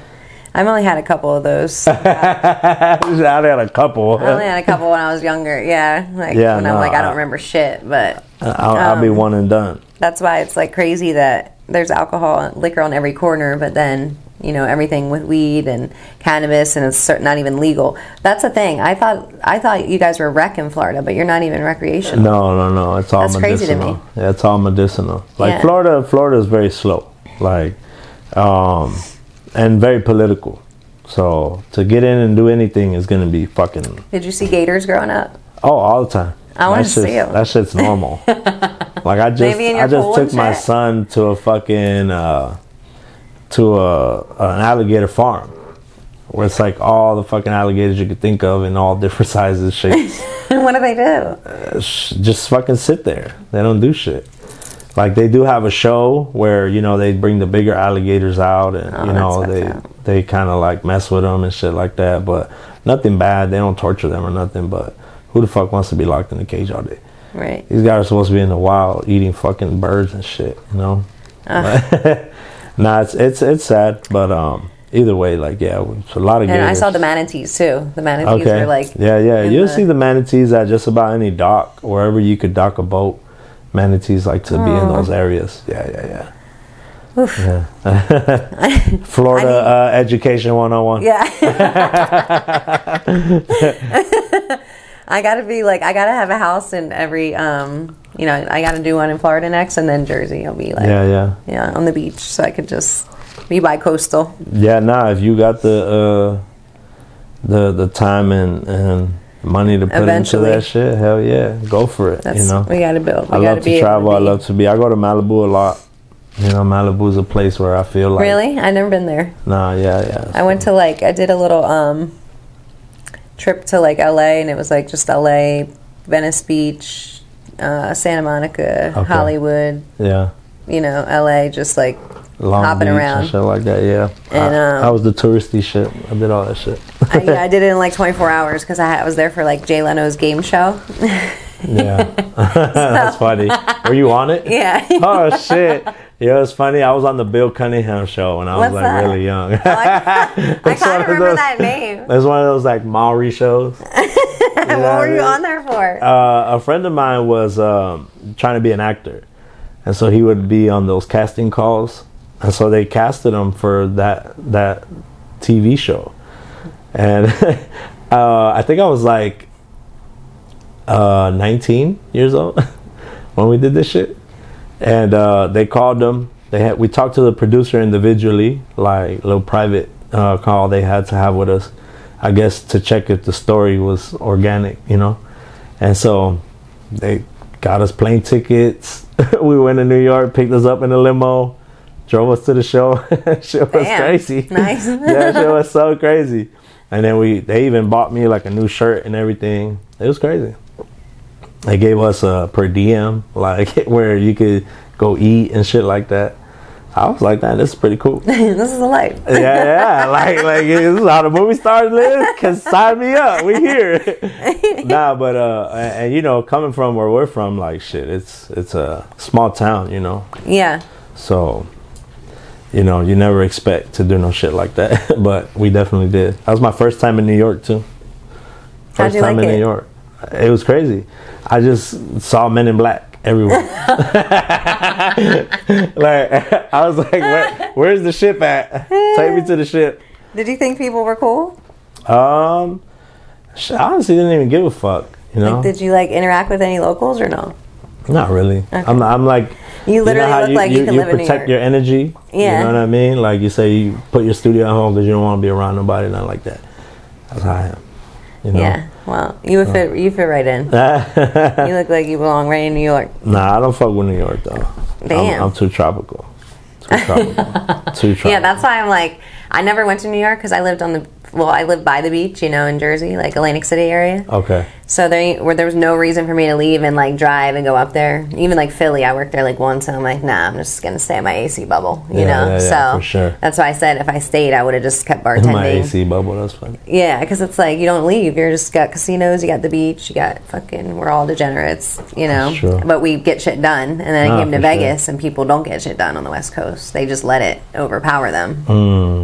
I've only had a couple of those. I only had a couple when I was younger. Yeah. Like, yeah, when I don't remember shit, but I'll be one and done. That's why it's like crazy that there's alcohol and liquor on every corner, but then, you know, everything with weed and cannabis, and it's not even legal. That's the thing. I thought you guys were rec in Florida, but you're not even recreational. No. It's all That's medicinal. Crazy to me. Yeah, it's all medicinal. Like, yeah. Florida is very slow. Like, and very political. So to get in and do anything is gonna be fucking. Did you see gators growing up? Oh, all the time. I want to see them. That shit's normal. Like, I just took my son to a fucking an alligator farm where it's like all the fucking alligators you could think of in all different sizes, shapes. What do they do? Just fucking sit there. They don't do shit. Like, they do have a show where, you know, they bring the bigger alligators out and, you know, they kind of like mess with them and shit like that. But nothing bad. They don't torture them or nothing. But who the fuck wants to be locked in a cage all day? Right. These guys are supposed to be in the wild eating fucking birds and shit, you know? Nah, it's sad. But either way, like, yeah, it's a lot of gators. And I saw the manatees, too. The manatees were like... Yeah. You'll see the manatees at just about any dock. Wherever you could dock a boat. Manatees like to be in those areas. Yeah. Oof. Yeah. Florida Education 101. Yeah. I gotta have a house in every, you know, I gotta do one in Florida next, and then Jersey. I'll be like, yeah, on the beach, so I could just be bi-coastal. Yeah, nah, if you got the time and money to put into that shit, hell yeah, go for it. You know, we gotta build. I love to travel. I love to be. I go to Malibu a lot. You know, Malibu's a place where I feel like. Really, I've never been there. Nah, yeah. I went to I did a little trip to LA, and it was like just LA, Venice Beach, Santa Monica, Hollywood. Yeah. You know, LA, just like Long hopping Beach around and shit like that. Yeah. And I was the touristy shit. I did all that shit. I did it in 24 hours because I was there for Jay Leno's game show. Yeah. That's funny. Were you on it? Yeah. Oh shit. Yeah, it's funny. I was on the Bill Cunningham show when I was really young. Oh, I kind of remember that name. It was one of those Maori shows. What were you on there for? A friend of mine was trying to be an actor, and so he would be on those casting calls, and so they casted him for that TV show. And I think I was 19 years old when we did this shit. And they called them. We talked to the producer individually, a little private call they had to have with us, I guess, to check if the story was organic, you know. And so they got us plane tickets. We went to New York, picked us up in a limo, drove us to the show. Shit was crazy. Nice. Yeah, shit was so crazy. And then they even bought me a new shirt and everything. It was crazy. They gave us a per diem, where you could go eat and shit like that. I was like, man, this is pretty cool. This is a life. Yeah. This is how the movie stars live. Cause sign me up. We here. Nah, but and you know, coming from where we're from, shit, it's a small town, you know. Yeah. So. You know, you never expect to do no shit like that, but we definitely did. That was my first time in New York too. First time in New York, it was crazy. I just saw men in black everywhere. I was like, "Where's the ship at? Take me to the ship." Did you think people were cool? I honestly didn't even give a fuck. You know, did you interact with any locals or no? Not really. Okay. I'm like. You literally look you can live in New York. You protect your energy. Yeah. You know what I mean? Like, you say you put your studio at home because you don't want to be around nobody, not like that. That's how I am. You know? Yeah. Well, you fit right in. You look like you belong right in New York. Nah, I don't fuck with New York, though. Damn. I'm too tropical. Too tropical. Yeah, that's why I never went to New York because I lived on the well, I live by the beach, you know, in Jersey, like Atlantic City area. Okay. So there was no reason for me to leave and like drive and go up there. Even like Philly, I worked there like once, and I'm like, nah, I'm just gonna stay in my AC bubble, you know. So for sure. That's why I said if I stayed, I would have just kept bartending. My AC bubble, that's funny. Yeah, because it's like you don't leave. You're just got casinos, you got the beach, you got fucking. We're all degenerates, you know. Sure. But we get shit done, and then I came to Vegas, and people don't get shit done on the West Coast. They just let it overpower them,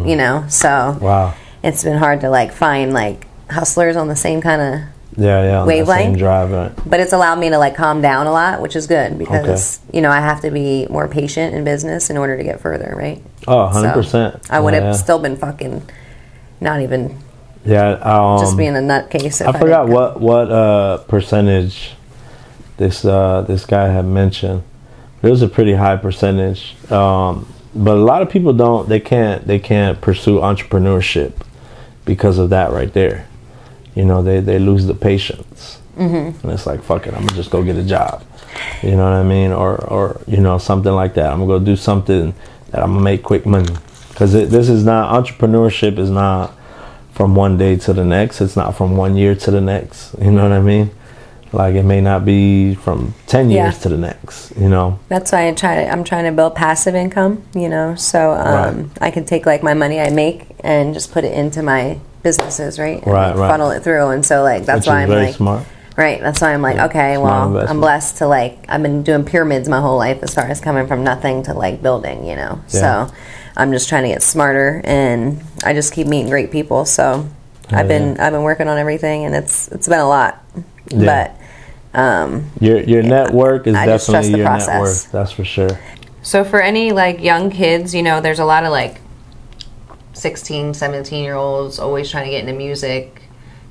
you know. So wow, it's been hard to like find like hustlers on the same kind of. Wavelength drive, right. But it's allowed me to like calm down a lot, which is good because you know, I have to be more patient in business in order to get further, right? 100%. I would have still been fucking not even just being a nutcase. I forgot what percentage this guy had mentioned. It was a pretty high percentage, but a lot of people don't. They can't pursue entrepreneurship because of that right there. You know, they lose the patience. Mm-hmm. And it's like, fuck it, I'm gonna just go get a job. You know what I mean? Or you know, something like that. I'm gonna go do something that I'm gonna make quick money. Because this is not, entrepreneurship is not from one day to the next. It's not from 1 year to the next. You know what I mean? Like, it may not be from 10 years to the next, you know? That's why I'm trying to build passive income, you know? So I can take, like, my money I make and just put it into my businesses, right? And right, funnel it through. And so, like, that's why I'm, like... smart. Right, that's why I'm like, okay, well, I'm blessed to, like... I've been doing pyramids my whole life as far as coming from nothing to, like, building, you know? Yeah. So I'm just trying to get smarter, and I just keep meeting great people. So I've been working on everything, and it's been a lot. Yeah. But... your network is definitely your net worth. That's for sure. So for any like young kids, you know, there's a lot of like 16, 17-year-olds always trying to get into music,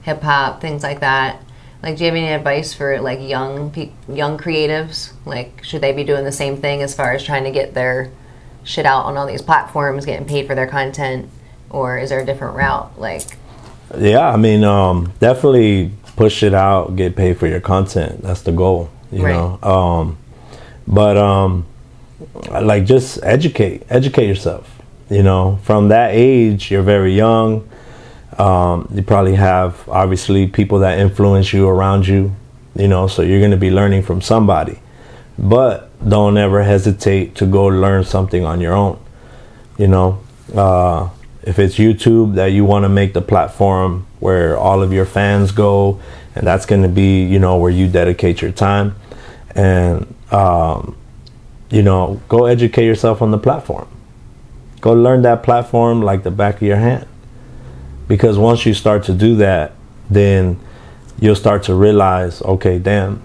hip hop, things like that. Like, do you have any advice for like young creatives? Like, should they be doing the same thing as far as trying to get their shit out on all these platforms, getting paid for their content, or is there a different route? Like, yeah, I mean, definitely. Push it out, get paid for your content. That's the goal, you know. But like, just educate yourself. You know, from that age, you're very young. You probably have obviously people that influence you around you. You know, so you're going to be learning from somebody. But don't ever hesitate to go learn something on your own. You know, if it's YouTube that you want to make the platform where all of your fans go, and that's going to be, you know, where you dedicate your time, and you know, go educate yourself on the platform. Go learn that platform like the back of your hand, because once you start to do that, then you'll start to realize, okay, damn,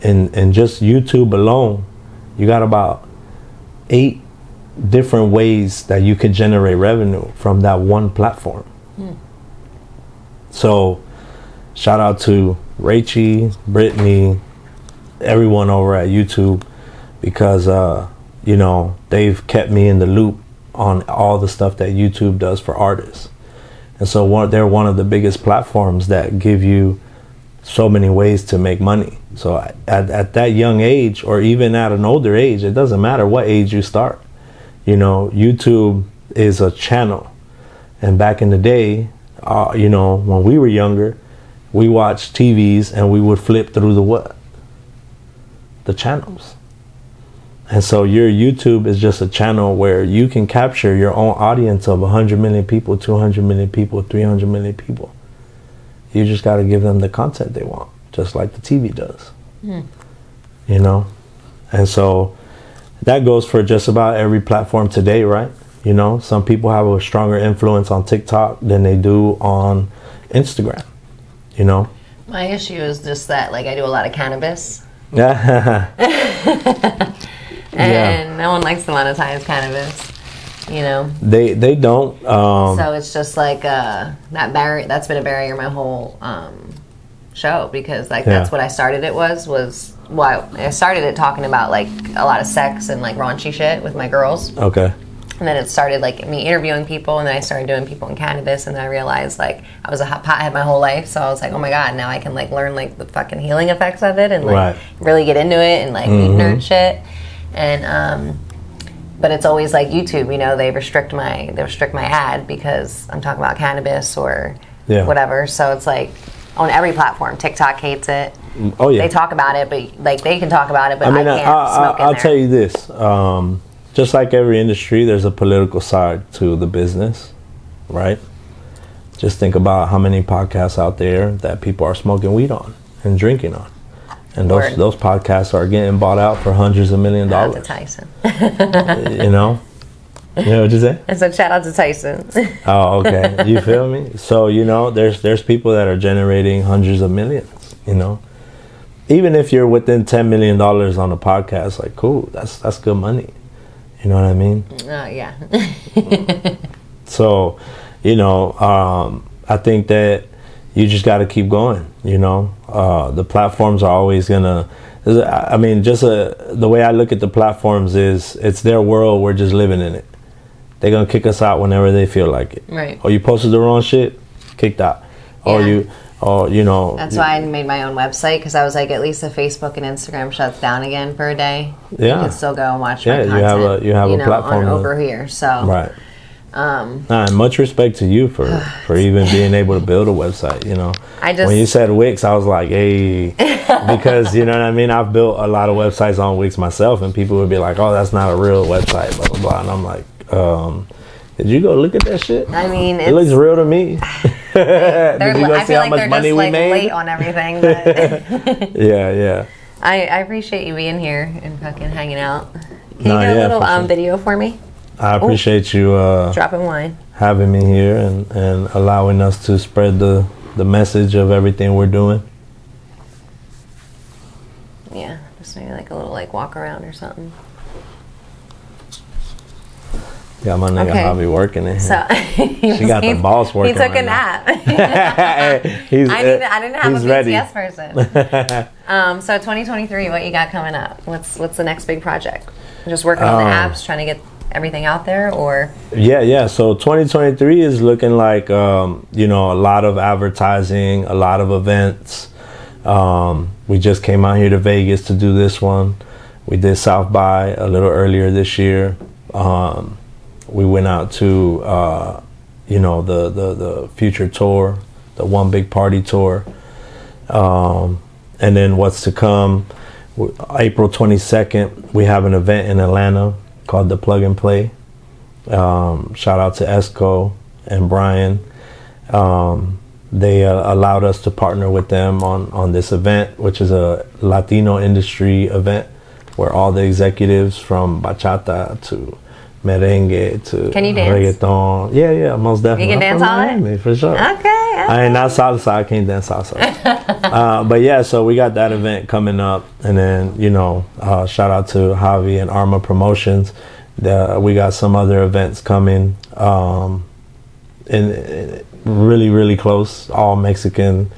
in just YouTube alone, you got about 8 different ways that you can generate revenue from that one platform. So, shout out to Rachie, Brittany, everyone over at YouTube, because, you know, they've kept me in the loop on all the stuff that YouTube does for artists. And so they're one of the biggest platforms that give you so many ways to make money. So at that young age, or even at an older age, it doesn't matter what age you start. You know, YouTube is a channel. And back in the day... you know, when we were younger, we watched TVs and we would flip through the channels. And so your YouTube is just a channel where you can capture your own audience of 100 million people, 200 million people, 300 million people. You just got to give them the content they want, just like the TV does. You know? And so that goes for just about every platform today, right? You know, some people have a stronger influence on TikTok than they do on Instagram, you know? My issue is just that, like, I do a lot of cannabis. No one likes to monetize cannabis, you know? They don't. So it's just like that barrier. That's been a barrier my whole show, because, like, that's what I started it was why I started it talking about, like, a lot of sex and, like, raunchy shit with my girls. Okay. And then it started, like, me interviewing people, and then I started doing people in cannabis, and then I realized, like, I was a hot pothead my whole life, so I was like, oh my god, now I can, like, learn, like, the fucking healing effects of it, and, like, really get into it, and, like, nerd shit, and But it's always like YouTube, you know, they restrict my ad because I'm talking about cannabis or whatever. So it's like on every platform. TikTok hates it. Oh yeah. They talk about it, but like they can talk about it, but I mean, I'll tell you this. Just like every industry, there's a political side to the business, right? Just think about how many podcasts out there that people are smoking weed on and drinking on. And those podcasts are getting bought out for hundreds of millions of dollars. Shout out to Tyson. You know what you say? I said shout out to Tyson. Oh, okay. You feel me? So, you know, there's people that are generating hundreds of millions, you know. Even if you're within $10 million on a podcast, like, cool, that's good money. You know what I mean? Yeah. So, you know, I think that you just got to keep going, you know. The platforms are always going to... I mean, the way I look at the platforms is it's their world. We're just living in it. They're going to kick us out whenever they feel like it. Right. Or you posted the wrong shit, kicked out. Or you know... That's why I made my own website, because I was like, at least if Facebook and Instagram shuts down again for a day, you can still go and watch my content. Yeah, you have a platform. Over here, so... Right. Much respect to you for even being able to build a website, you know. When you said Wix, I was like, hey, because, you know what I mean? I've built a lot of websites on Wix myself, and people would be like, oh, that's not a real website, blah, blah, blah. And I'm like, did you go look at that shit? I mean, it looks real to me. Did you go see how much money we made? Late on everything. But yeah. I appreciate you being here and fucking hanging out. Can you do a little video for me? I appreciate you dropping wine, having me here, and allowing us to spread the message of everything we're doing. Yeah, just maybe like a little like walk around or something. Got my nigga Javi working in here. So she got the boss working. He took a nap. I didn't have a BTS person. So 2023, what you got coming up? What's the next big project? Just working on the apps, trying to get everything out there, or so 2023 is looking like you know, a lot of advertising, a lot of events. We just came out here to Vegas to do this one. We did South by a little earlier this year. We went out to you know, the future tour, the One Big Party tour. And then what's to come, April 22nd we have an event in Atlanta called the Plug and Play. Shout out to Esco and Brian. They allowed us to partner with them on this event, which is a Latino industry event where all the executives from bachata to merengue to reggaeton. Dance? Yeah, most definitely. You can dance on Miami, it? For sure. Okay. I ain't not salsa. I can't dance salsa. But yeah, so we got that event coming up. And then, you know, shout out to Javi and Arma Promotions. We got some other events coming. And really, really close. All Mexican.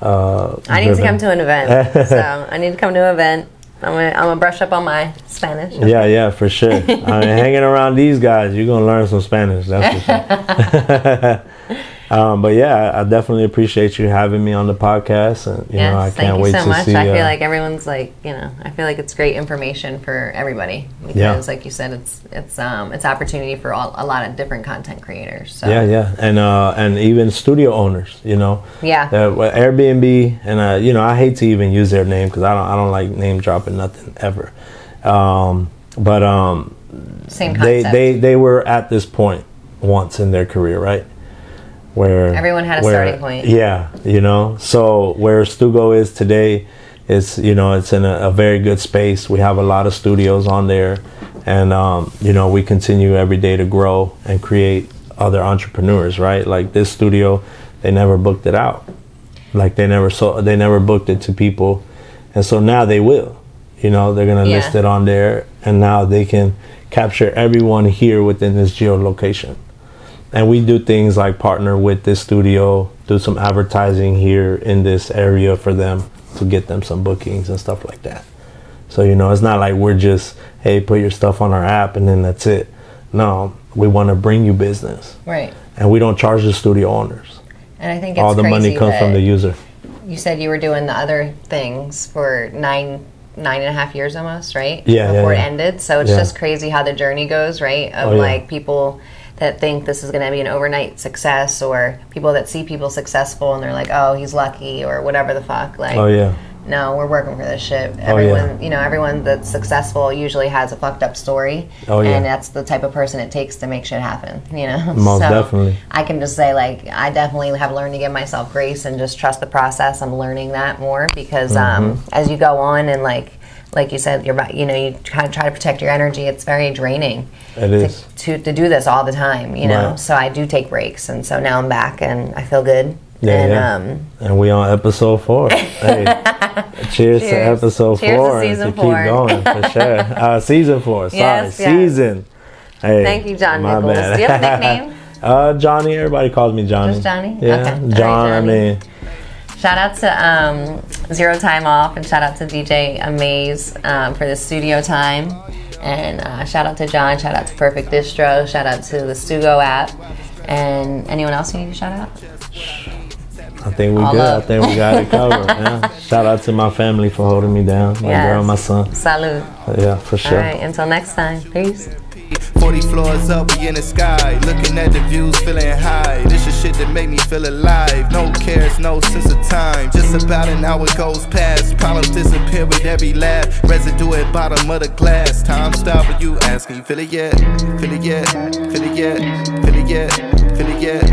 I need to come to an event. So I need to come to an event. I'm gonna brush up on my Spanish. Okay? Yeah, for sure. I mean, hanging around these guys, you're gonna learn some Spanish. That's for sure. But yeah, I definitely appreciate you having me on the podcast, and you know, I can't wait to see. Thank you so much. I feel like everyone's like, you know, I feel like it's great information for everybody because, like you said, it's opportunity for a lot of different content creators. So. Yeah, and even studio owners, you know. Yeah. Airbnb, and you know, I hate to even use their name because I don't like name dropping nothing ever, but same concept. They were at this point once in their career, right? Where everyone had a starting point. Yeah, you know. So where Stugo is today, it's, you know, it's in a very good space. We have a lot of studios on there, and you know, we continue every day to grow and create other entrepreneurs, right? Like this studio, they never booked it out. Like they never booked it to people, and so now they will. You know, they're gonna list it on there, and now they can capture everyone here within this geolocation. And we do things like partner with this studio, do some advertising here in this area for them to get them some bookings and stuff like that. So, you know, it's not like we're just, hey, put your stuff on our app and then that's it. No, we want to bring you business. Right. And we don't charge the studio owners. And I think it's crazy. All the money comes from the user. You said you were doing the other things for 9 9.5 years almost, right? Yeah. Before it ended. So it's just crazy how the journey goes, right? Of like people that think this is going to be an overnight success, or people that see people successful and they're like, oh, he's lucky, or whatever the fuck. Like, no, we're working for this shit. Everyone, you know, everyone that's successful usually has a fucked up story, and that's the type of person it takes to make shit happen. You know, Most definitely. I can just say, like, I definitely have learned to give myself grace and just trust the process. I'm learning that more because as you go on and like you said, you're, you know, you try to protect your energy. It's very draining. It is to do this all the time. You know, so I do take breaks, and so now I'm back and I feel good. And we on episode 4. Hey, cheers to episode 4 to season and to 4. Keep going for sure. Season 4. Sorry, season. Hey, thank you, John Nichols. Bad. Do you have a nickname? Johnny. Everybody calls me Johnny. Just Johnny. Yeah, okay. John. Right, Johnny. I mean, shout out to Zero Time Off, and shout out to DJ Amaze for the studio time, and shout out to John. Shout out to Perfect Distro. Shout out to the Stugo app, and anyone else you need to shout out? I think we good. I think we got it covered. Yeah. Shout out to my family for holding me down. My girl, my son. Salud. Yeah, for sure. All right, until next time. Peace. 40 floors up, we in the sky. Looking at the views, feeling high. This is shit that make me feel alive. No cares, no sense of time. Just about an hour goes past. Problems disappear with every laugh. Residue at bottom of the glass. Time stop, but you asking, feel it yet? Feel it yet? Feel it yet? Feel it yet? Feel it yet?